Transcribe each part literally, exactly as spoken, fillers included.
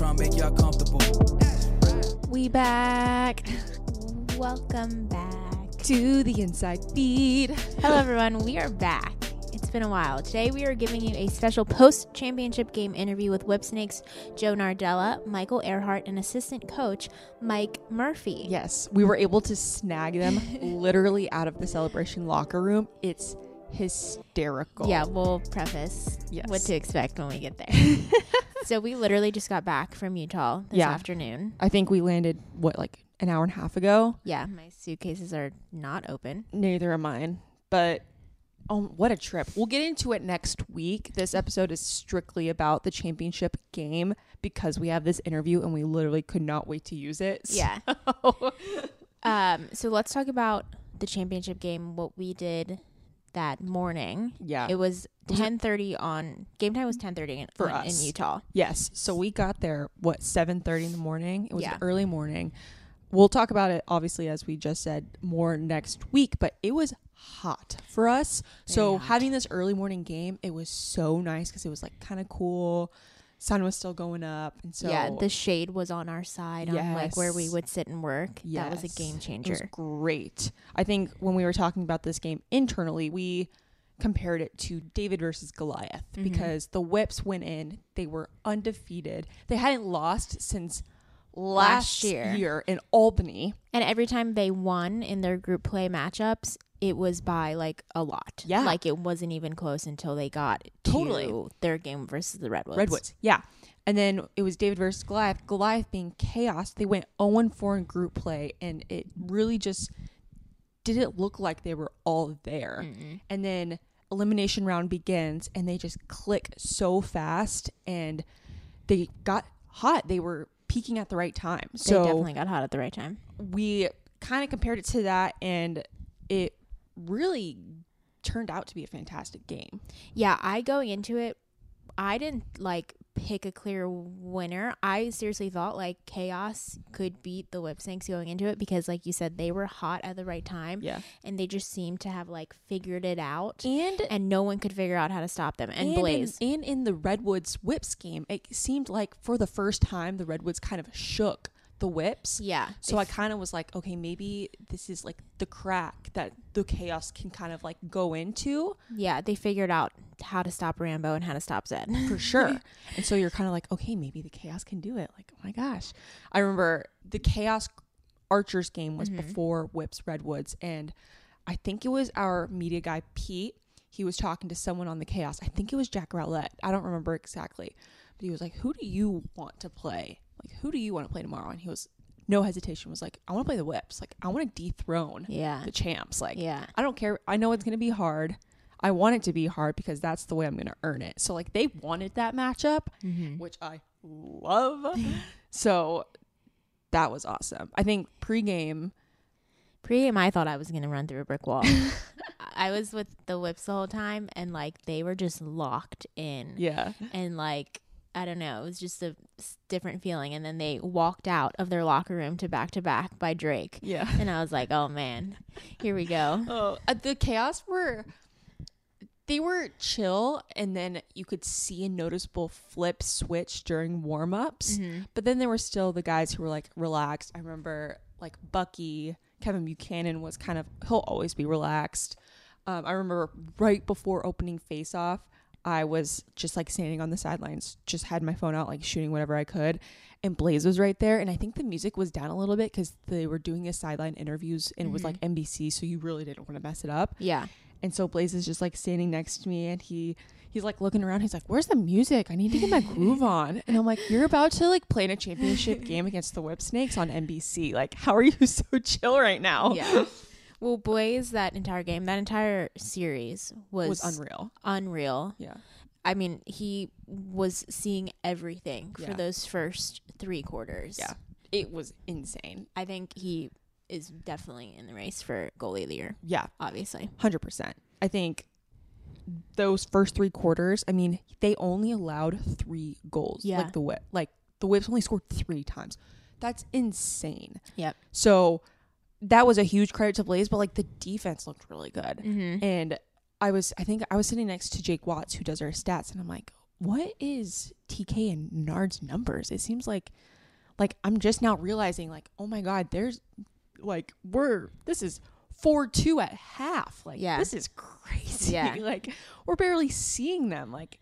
trying to make y'all comfortable. We back. Welcome back to the Inside Feed. Hello, everyone. We are back. It's been a while. Today, we are giving you a special post-championship game interview with Whipsnakes' Joe Nardella, Michael Ehrhardt, and assistant coach Mike Murphy. Yes, we were able to snag them literally out of the Celebration locker room. It's hysterical. Yeah, we'll preface yes. what to expect when we get there. So we literally just got back from Utah this yeah. afternoon. I think we landed, what, like an hour and a half ago? Yeah, my suitcases are not open. Neither are mine, but... Oh, what a trip. We'll get into it next week. This episode is strictly about the championship game because we have this interview and we literally could not wait to use it. So. Yeah. um. So let's talk about the championship game, what we did that morning. Yeah. It was ten thirty on... Game time was ten thirty for in, us. in Utah. Yes. So we got there, what, seven thirty in the morning? It was yeah. early morning. We'll talk about it, obviously, as we just said, more next week, but it was hot for us. So yeah. having this early morning game, it was so nice because it was like kind of cool. Sun was still going up. And so yeah, the shade was on our side yes. on like where we would sit and work. Yes. That was a game changer. It was great. I think when we were talking about this game internally, we compared it to David versus Goliath mm-hmm. because the Whips went in. They were undefeated. They hadn't lost since... Last, last year. year in Albany. And every time they won in their group play matchups, it was by like a lot. Yeah. Like it wasn't even close until they got totally. to their game versus the Redwoods. Redwoods, yeah. And then it was David versus Goliath. Goliath being Chaos. They went oh and four in group play, and it really just didn't look like they were all there. Mm-hmm. And then elimination round begins, and they just click so fast, and they got hot. They were... peaking at the right time. So they definitely got hot at the right time. We kind of compared it to that, and it really turned out to be a fantastic game. Yeah, I going into it, I didn't like pick a clear winner. I seriously thought like Chaos could beat the Whipsnakes going into it because, like you said, they were hot at the right time. Yeah, and they just seemed to have like figured it out, and and no one could figure out how to stop them. And, and Blaze, in, and in the Redwoods Whips game, it seemed like for the first time the Redwoods kind of shook the Whips. Yeah. So I kind of was like, okay, maybe this is like the crack that the Chaos can kind of like go into. Yeah, they figured out how to stop Rambo and how to stop Zed. For sure. And so you're kind of like, okay, maybe the Chaos can do it. Like, oh my gosh. I remember the Chaos Archers game was mm-hmm. before Whips Redwoods, and I think it was our media guy Pete. He was talking to someone on the Chaos. I think it was Jack Rowlett. I don't remember exactly. But he was like, who do you want to play? Like, who do you want to play tomorrow? And he was, no hesitation, was like, I want to play the Whips. Like, I want to dethrone yeah. the champs. Like, yeah. I don't care. I know it's going to be hard. I want it to be hard because that's the way I'm going to earn it. So, like, they wanted that matchup, mm-hmm. which I love. So, that was awesome. I think pregame. Pregame, I thought I was going to run through a brick wall. I was with the Whips the whole time, and, like, they were just locked in. Yeah. And, like... I don't know. It was just a different feeling. And then they walked out of their locker room to Back to Back by Drake. Yeah. And I was like, oh, man, here we go. Oh, uh, the Chaos were, they were chill. And then you could see a noticeable flip switch during warm-ups. Mm-hmm. But then there were still the guys who were like relaxed. I remember like Bucky, Kevin Buchanan was kind of, he'll always be relaxed. Um, I remember right before opening face-off, I was just like standing on the sidelines, just had my phone out, like shooting whatever I could. And Blaze was right there. And I think the music was down a little bit because they were doing his sideline interviews and mm-hmm. it was like N B C. So you really didn't want to mess it up. Yeah. And so Blaze is just like standing next to me and he he's like looking around. He's like, where's the music? I need to get my groove on. And I'm like, you're about to like play in a championship game against the Whipsnakes on N B C. Like, how are you so chill right now? Yeah. Well, Blaze, that entire game, that entire series was, was unreal. Unreal. Yeah. I mean, he was seeing everything yeah. for those first three quarters. Yeah. It was insane. I think he is definitely in the race for goalie of the year. Yeah. Obviously. one hundred percent. I think those first three quarters, I mean, they only allowed three goals. Yeah. Like the Whip, like the Whips only scored three times. That's insane. Yep. So... that was a huge credit to Blaze, but like the defense looked really good. Mm-hmm. And I was, I think I was sitting next to Jake Watts, who does our stats, and I'm like, what is T K and Nard's numbers? It seems like, like I'm just now realizing, like, oh my God, there's, like, we're, this is four two at half. Like, yeah. This is crazy. Yeah. Like, we're barely seeing them. Like,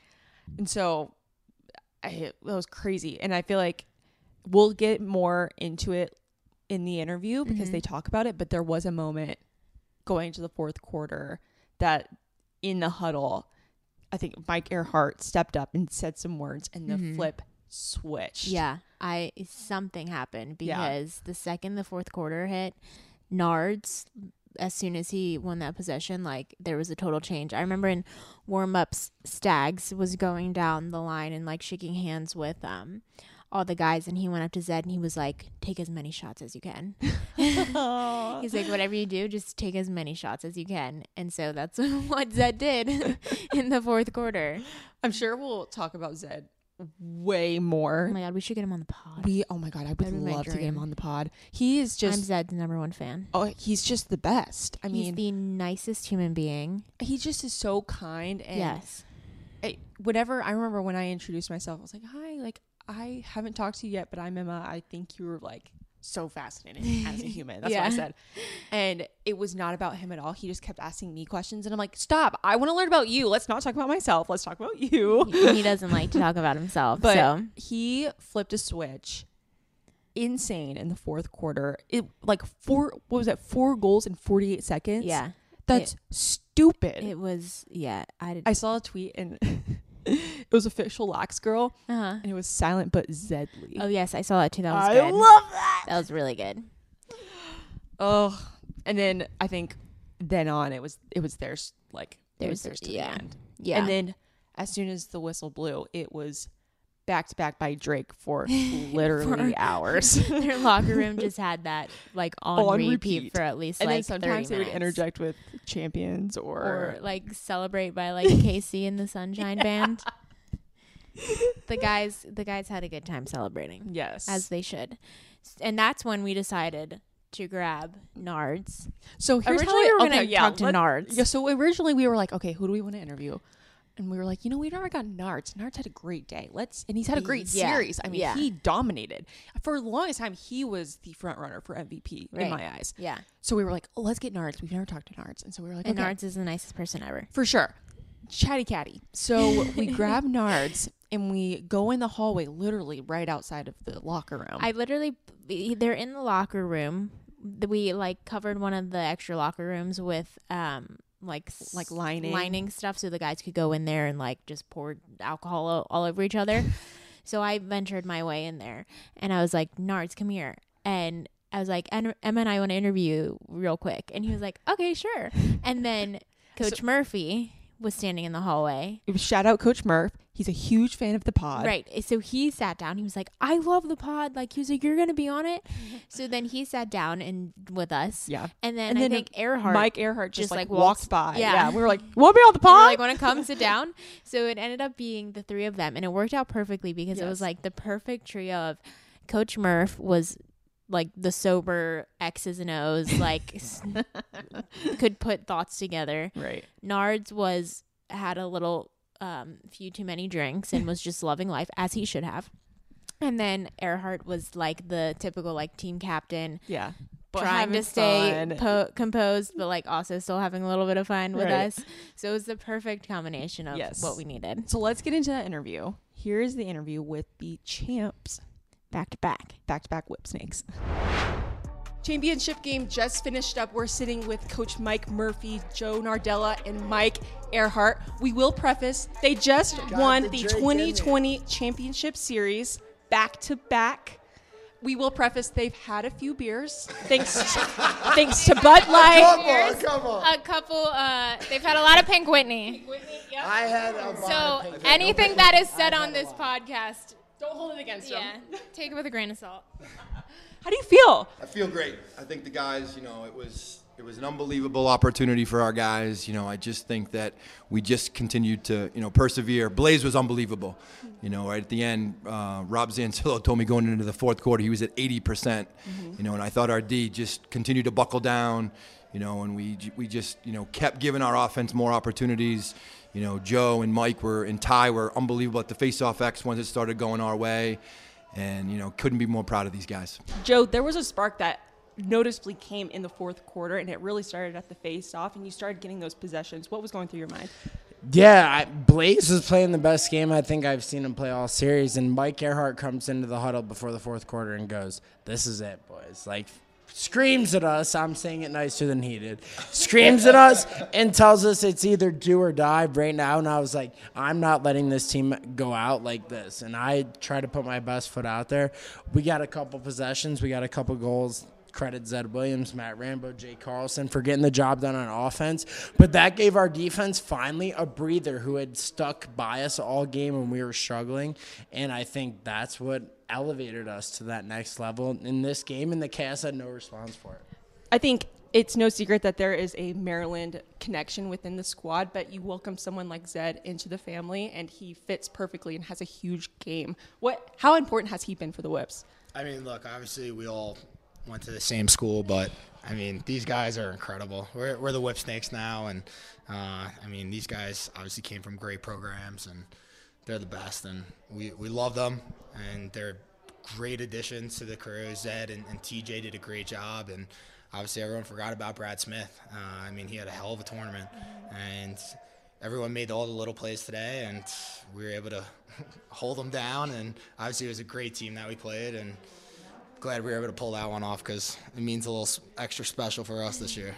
and so I, it was crazy. And I feel like we'll get more into it in the interview because mm-hmm. they talk about it, but there was a moment going to the fourth quarter that in the huddle, I think Mike Ehrhardt stepped up and said some words, and the mm-hmm. flip switched. Yeah, I something happened because yeah. the second the fourth quarter hit, Nard's, as soon as he won that possession, like, there was a total change. I remember in warm-ups, Stags was going down the line and, like, shaking hands with um all the guys, and he went up to Zed and he was like, take as many shots as you can. He's like, whatever you do, just take as many shots as you can. And so that's what Zed did in the fourth quarter. I'm sure we'll talk about Zed way more. Oh my God, we should get him on the pod. We oh my God, I would love to get him on the pod. He is just I'm Zed's number one fan. Oh, he's just the best. I he's mean, the nicest human being. He just is so kind. And yes. I, whenever I remember when I introduced myself, I was like, hi, like, I haven't talked to you yet, but I'm Emma. I think you were, like, so fascinating as a human. That's yeah. what I said. And it was not about him at all. He just kept asking me questions. And I'm like, stop. I want to learn about you. Let's not talk about myself. Let's talk about you. He doesn't like to talk about himself. But so. He flipped a switch. Insane in the fourth quarter. It Like, four, what was that? Four goals in forty-eight seconds? Yeah. That's it, stupid. It was, yeah. I, didn't I saw a tweet and... It was Official Lax Girl, uh-huh. and it was silent but Zedly. Oh, yes. I saw that, too. That was I good. I love that. That was really good. Oh. And then I think then on, it was it was theirs, like, There's, it was theirs to yeah. the end. Yeah. And then as soon as the whistle blew, it was back-to-back by Drake for literally for hours. Their locker room just had that, like, on, on repeat, repeat for at least, and like, then sometimes they would interject with Champions or... Or, like, celebrate by, like, K C and the Sunshine yeah. Band. The guys the guys had a good time celebrating. Yes. As they should. And that's when we decided to grab Nards. So here's originally, how we were okay, going to yeah, talk to let, Nards. Yeah, so originally we were like, okay, who do we want to interview? And we were like, you know, we never got Nard's. Nard's had a great day. Let's, and he's had a great yeah. series. I mean, yeah. he dominated. For the longest time, he was the front runner for M V P right. in my eyes. Yeah. So we were like, oh, let's get Nard's. We've never talked to Nard's. And so we were like, and okay. Nard's is the nicest person ever. For sure. Chatty catty. So we grab Nard's and we go in the hallway, literally right outside of the locker room. I literally, they're in the locker room. We like covered one of the extra locker rooms with, um, like like lining lining stuff so the guys could go in there and like just pour alcohol all, all over each other. So I ventured my way in there and I was like, Nards, come here. And I was like, Emma and I want to interview real quick. And he was like, okay, sure. And then Coach so, Murphy was standing in the hallway. Shout out Coach Murph. He's a huge fan of the pod. Right. So he sat down. He was like, I love the pod. Like, he was like, you're going to be on it. So then he sat down and with us. Yeah. And then and I then think Ehrhardt. Mike Ehrhardt just, just like walked, walked by. Yeah. yeah. We were like, want me on the pod? We were like, want to come sit down? So it ended up being the three of them. And it worked out perfectly because yes. it was like the perfect trio of Coach Murph was like the sober X's and O's, like could put thoughts together. Right. Nards was, had a little... um few too many drinks and was just loving life as he should have. And then Ehrhardt was like the typical like team captain, yeah, trying to stay po- composed but like also still having a little bit of fun with right. us. So it was the perfect combination of yes. what we needed. So let's get into that interview. Here is the interview with the champs, back to back back to back Whipsnakes. Championship game just finished up. We're sitting with Coach Mike Murphy, Joe Nardella, and Mike Ehrhardt. We will preface, they just God won the, the twenty twenty Championship Series back-to-back. We will preface, they've had a few beers, thanks to, thanks to Bud Light. Come on, come on. A couple, uh, they've had a lot of Pink Whitney. Pink Whitney, yep. I had a lot So of anything that is said on this podcast, don't hold it against yeah, them. Yeah, take it with a grain of salt. How do you feel? I feel great. I think the guys, you know, it was it was an unbelievable opportunity for our guys. You know, I just think that we just continued to, you know, persevere. Blaze was unbelievable. You know, right at the end, uh, Rob Zancillo told me going into the fourth quarter he was at eighty percent. Mm-hmm. You know, and I thought our D just continued to buckle down. You know, and we we just, you know, kept giving our offense more opportunities. you know, Joe and Mike were and Ty were unbelievable at the face-off X once it started going our way. And, you know, couldn't be more proud of these guys. Joe, there was a spark that noticeably came in the fourth quarter, and it really started at the face-off, and you started getting those possessions. What was going through your mind? Yeah, I, Blaze was playing the best game I think I've seen him play all series, and Mike Ehrhardt comes into the huddle before the fourth quarter and goes, "This is it, boys." Like, screams at us. I'm saying it nicer than he did. Screams at us and tells us it's either do or die right now. And I was like, I'm not letting this team go out like this. And I try to put my best foot out there. We got a couple possessions. We got a couple goals. Credit Zed Williams, Matt Rambo, Jay Carlson for getting the job done on offense. But that gave our defense finally a breather who had stuck by us all game when we were struggling. And I think that's what elevated us to that next level in this game. And the Chaos had no response for it. I think it's no secret that there is a Maryland connection within the squad, but you welcome someone like Zed into the family, and he fits perfectly and has a huge game. What? How important has he been for the Whips? I mean, look, obviously we all went to the same school, but I mean, these guys are incredible. We're, we're the Whipsnakes now, and uh, I mean, these guys obviously came from great programs, and they're the best, and we, we love them, and they're great additions to the crew. Zed and, and T J did a great job, and obviously everyone forgot about Brad Smith. Uh, I mean, he had a hell of a tournament, and everyone made all the little plays today, and we were able to hold them down, and obviously it was a great team that we played, and glad we were able to pull that one off because it means a little extra special for us this year.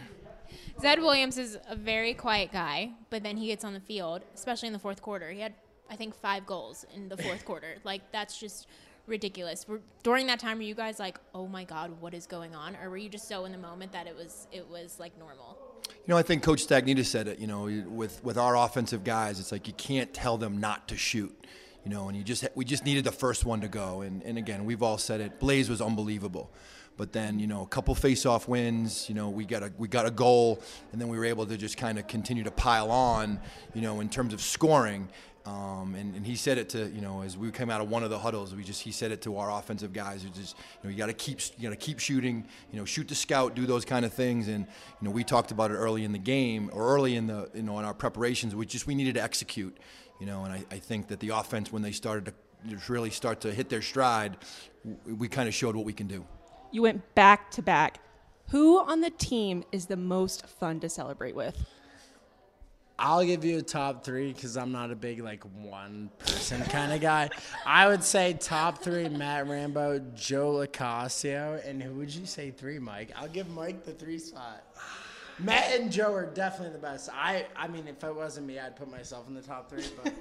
Zed Williams is a very quiet guy, but then he gets on the field, especially in the fourth quarter. He had, I think, five goals in the fourth quarter. Like, that's just ridiculous. We're, during that time, were you guys like, oh, my God, what is going on? Or were you just so in the moment that it was, it was like, normal? You know, I think Coach Stagnitta said it, you know, with, with our offensive guys, it's like you can't tell them not to shoot. You know, and you just we just needed the first one to go. And, and again, we've all said it. Blaze was unbelievable. But then, you know, a couple face-off wins, you know, we got a we got a goal, and then we were able to just kind of continue to pile on, you know, in terms of scoring. Um, and, and he said it to, you know, as we came out of one of the huddles, we just he said it to our offensive guys. Who just, you know, you got to keep you got to keep shooting, you know, shoot the scout, do those kind of things. And, you know, we talked about it early in the game or early in the, you know, in our preparations, we just we needed to execute. You know, and I, I think that the offense, when they started to really start to hit their stride, we, we kind of showed what we can do. You went back to back. Who on the team is the most fun to celebrate with? I'll give you a top three because I'm not a big, like, one-person kind of guy. I would say top three, Matt Rambo, Joe LoCascio, and who would you say three, Mike? I'll give Mike the three spot. Matt and Joe are definitely the best. I, I mean, if it wasn't me, I'd put myself in the top three. But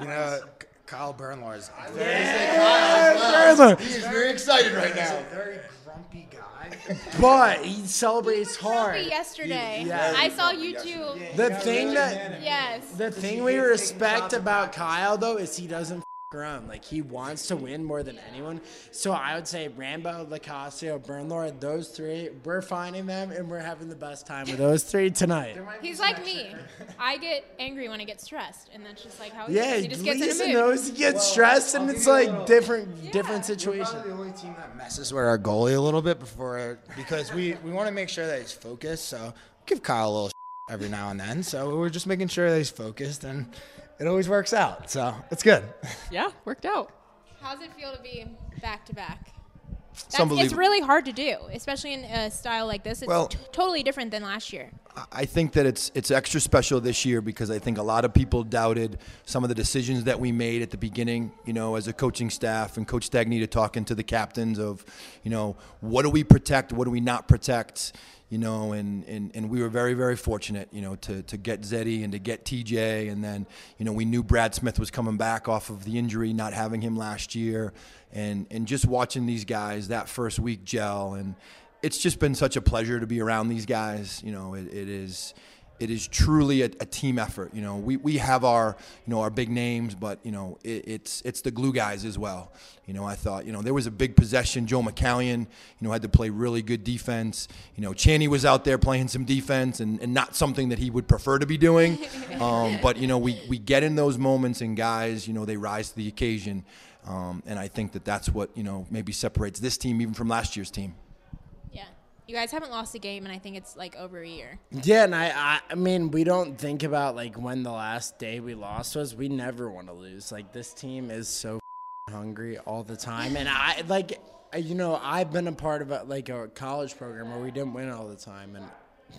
you know, Kyle Bernlohr is yeah, yeah, Kyle well. He is very excited right now. He's a very grumpy guy. But he celebrates he hard. Yesterday. He, yeah, I saw you two. Yeah, the thing that yes. The thing we respect about Kyle, though, is he doesn't around. Like, he wants to win more than anyone. So I would say Rambo, LoCascio, Bernlohr, those three, we're finding them, and we're having the best time with those three tonight. He's like me. I get angry when I get stressed, and that's just like how yeah, he just gets in a mood. Yeah, knows he gets well, stressed, I'll and it's like little, different yeah. different situations. We're probably the only team that messes with our goalie a little bit before, because we, we want to make sure that he's focused, so give Kyle a little every now and then. So we're just making sure that he's focused, and it always works out, so it's good. Yeah, worked out. How's it feel to be back-to-back? It's, it's really hard to do, especially in a style like this. It's well, t- totally different than last year. I think that it's it's extra special this year because I think a lot of people doubted some of the decisions that we made at the beginning, you know, as a coaching staff and Coach Stagnitta talking to the captains of, you know, what do we protect, what do we not protect, you know, and, and, and we were very, very fortunate, you know, to, to get Zeddy and to get T J. And then, you know, we knew Brad Smith was coming back off of the injury, not having him last year. And, and just watching these guys that first week gel. And it's just been such a pleasure to be around these guys. You know, it, it is it is truly a, a team effort. You know, we, we have our, you know, our big names, but, you know, it, it's it's the glue guys as well. You know, I thought, you know, there was a big possession. Joe McCallion, you know, had to play really good defense. You know, Channy was out there playing some defense and, and not something that he would prefer to be doing. Um, but, you know, we, we get in those moments and guys, you know, they rise to the occasion. Um, and I think that that's what, you know, maybe separates this team even from last year's team. You guys haven't lost a game, and I think it's like over a year. Yeah, and I, I mean, we don't think about like when the last day we lost was. We never want to lose. Like, this team is so hungry all the time, and I like, you know, I've been a part of a, like a college program where we didn't win all the time, and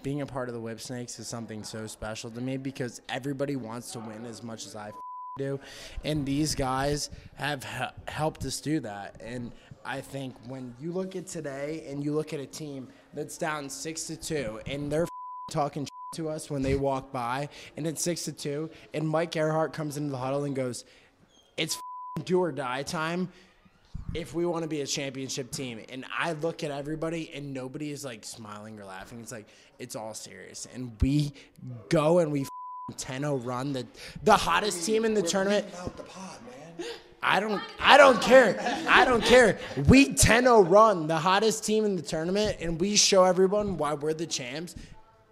being a part of the Whipsnakes is something so special to me because everybody wants to win as much as I do, and these guys have helped us do that. And I think when you look at today and you look at a team that's down six to two and they're talking to us when they walk by, and it's six to two, and Mike Ehrhardt comes into the huddle and goes, "It's do or die time if we want to be a championship team." And I look at everybody and nobody is like smiling or laughing. It's like, it's all serious. And we go and we ten oh run the the hottest I mean, team in the we're tournament. Out the pod, man. I don't I don't care. I don't care. We ten oh run the hottest team in the tournament, and we show everyone why we're the champs.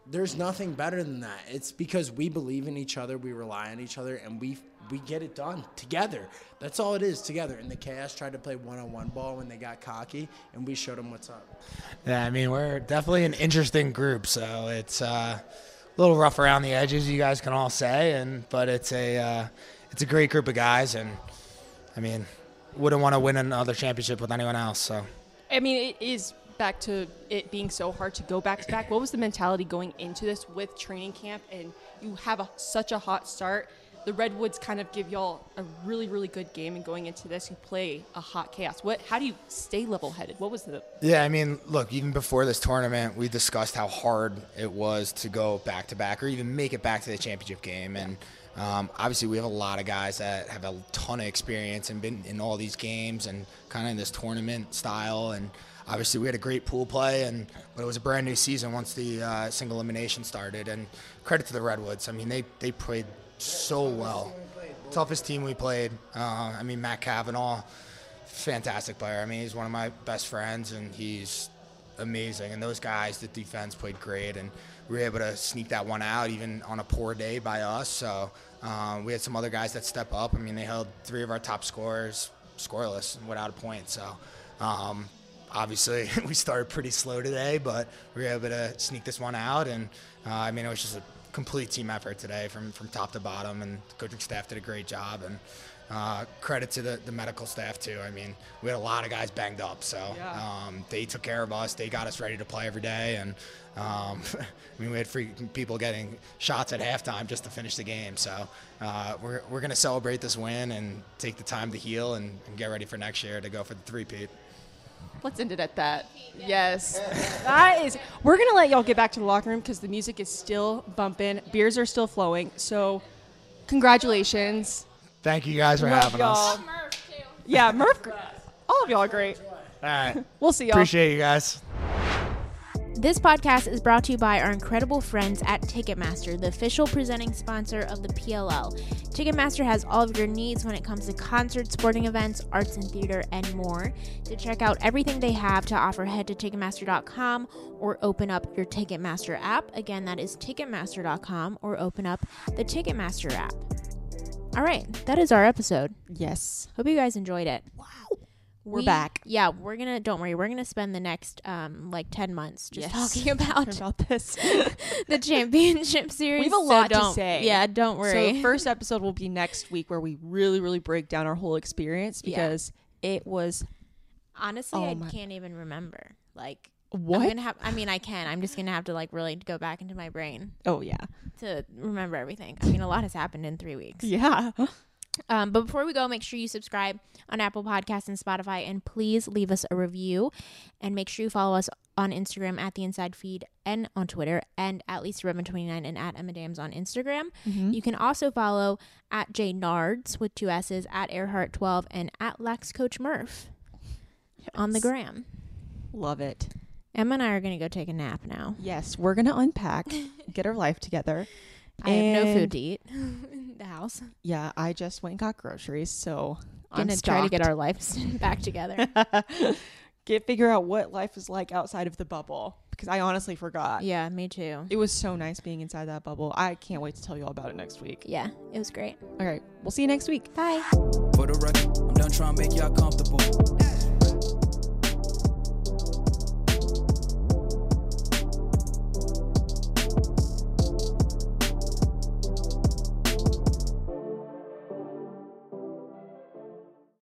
There's nothing better than that. It's because we believe in each other, we rely on each other, and we we get it done together. That's all it is, together. And the Chaos tried to play one-on-one ball when they got cocky, and we showed them what's up. Yeah, I mean, we're definitely an interesting group, so it's uh, a little rough around the edges, you guys can all say, and but it's a uh, it's a great group of guys, and I mean, wouldn't want to win another championship with anyone else. So I mean, it is back to it being so hard to go back to back. What was the mentality going into this with training camp, and you have a, such a hot start? The Redwoods kind of give y'all a really, really good game, and going into this, you play a hot Chaos. What? How do you stay level-headed? What was the? Yeah, I mean, look, even before this tournament, we discussed how hard it was to go back-to-back or even make it back to the championship game. And um, obviously, we have a lot of guys that have a ton of experience and been in all these games and kind of in this tournament style. And obviously, we had a great pool play, and but it was a brand new season once the uh, single elimination started. And credit to the Redwoods. I mean, they they played so well. Toughest team we played. Uh, I mean, Matt Cavanaugh, fantastic player. I mean, he's one of my best friends, and he's amazing. And those guys, the defense played great, and we were able to sneak that one out even on a poor day by us. So uh, we had some other guys that step up. I mean, they held three of our top scorers scoreless and without a point. So um, obviously we started pretty slow today, but we were able to sneak this one out. And uh, I mean, it was just a complete team effort today from, from top to bottom, and the coaching staff did a great job, and uh, credit to the, the medical staff too. I mean, we had a lot of guys banged up, so yeah. um, they took care of us. They got us ready to play every day, and um, I mean, we had free people getting shots at halftime just to finish the game. So uh, we're, we're going to celebrate this win and take the time to heal and, and get ready for next year to go for the three-peat. Let's end it at that. Yes. That is, we're going to let y'all get back to the locker room because the music is still bumping. Beers are still flowing. So congratulations. Thank you guys for Love having y'all. us. Murph too. Yeah, Murph. All of y'all are great. All right. We'll see y'all. Appreciate you guys. This podcast is brought to you by our incredible friends at Ticketmaster, the official presenting sponsor of the P L L. Ticketmaster has all of your needs when it comes to concerts, sporting events, arts and theater, and more. To check out everything they have to offer, head to Ticketmaster dot com or open up your Ticketmaster app. Again, that is Ticketmaster dot com or open up the Ticketmaster app. All right, that is our episode. Yes. Hope you guys enjoyed it. Wow. We're we, back. Yeah, we're going to, don't worry, we're going to spend the next, um, like, ten months just yes. talking about, about this. the championship series. We have a lot so to say. Yeah, don't worry. So the first episode will be next week where we really, really break down our whole experience because yeah. it was. Honestly, oh I my. can't even remember. Like, what? I'm gonna have, I mean, I can. I'm just going to have to, like, really go back into my brain. Oh, yeah. To remember everything. I mean, a lot has happened in three weeks. Yeah. Um, but before we go, make sure you subscribe on Apple Podcasts and Spotify, and please leave us a review, and make sure you follow us on Instagram at The Inside Feed and on Twitter, and at Lisa Redmond twenty-nine and at Emma Dams on Instagram. Mm-hmm. You can also follow at Jay Nards with two S's, at Ehrhardt twelve, and at Lax Coach Murph yes. on the gram. Love it. Emma and I are going to go take a nap now. Yes, we're going to unpack, get our life together. I and have no food to eat in the house. Yeah, I just went and got groceries, so I'm gonna try to get our lives back together. Get figure out what life is like outside of the bubble, because I honestly forgot. Yeah, me too. It was so nice being inside that bubble. I can't wait to tell you all about it next week. Yeah, it was great. All right, we'll see you next week. Bye. For the record, I'm done trying to make y'all comfortable.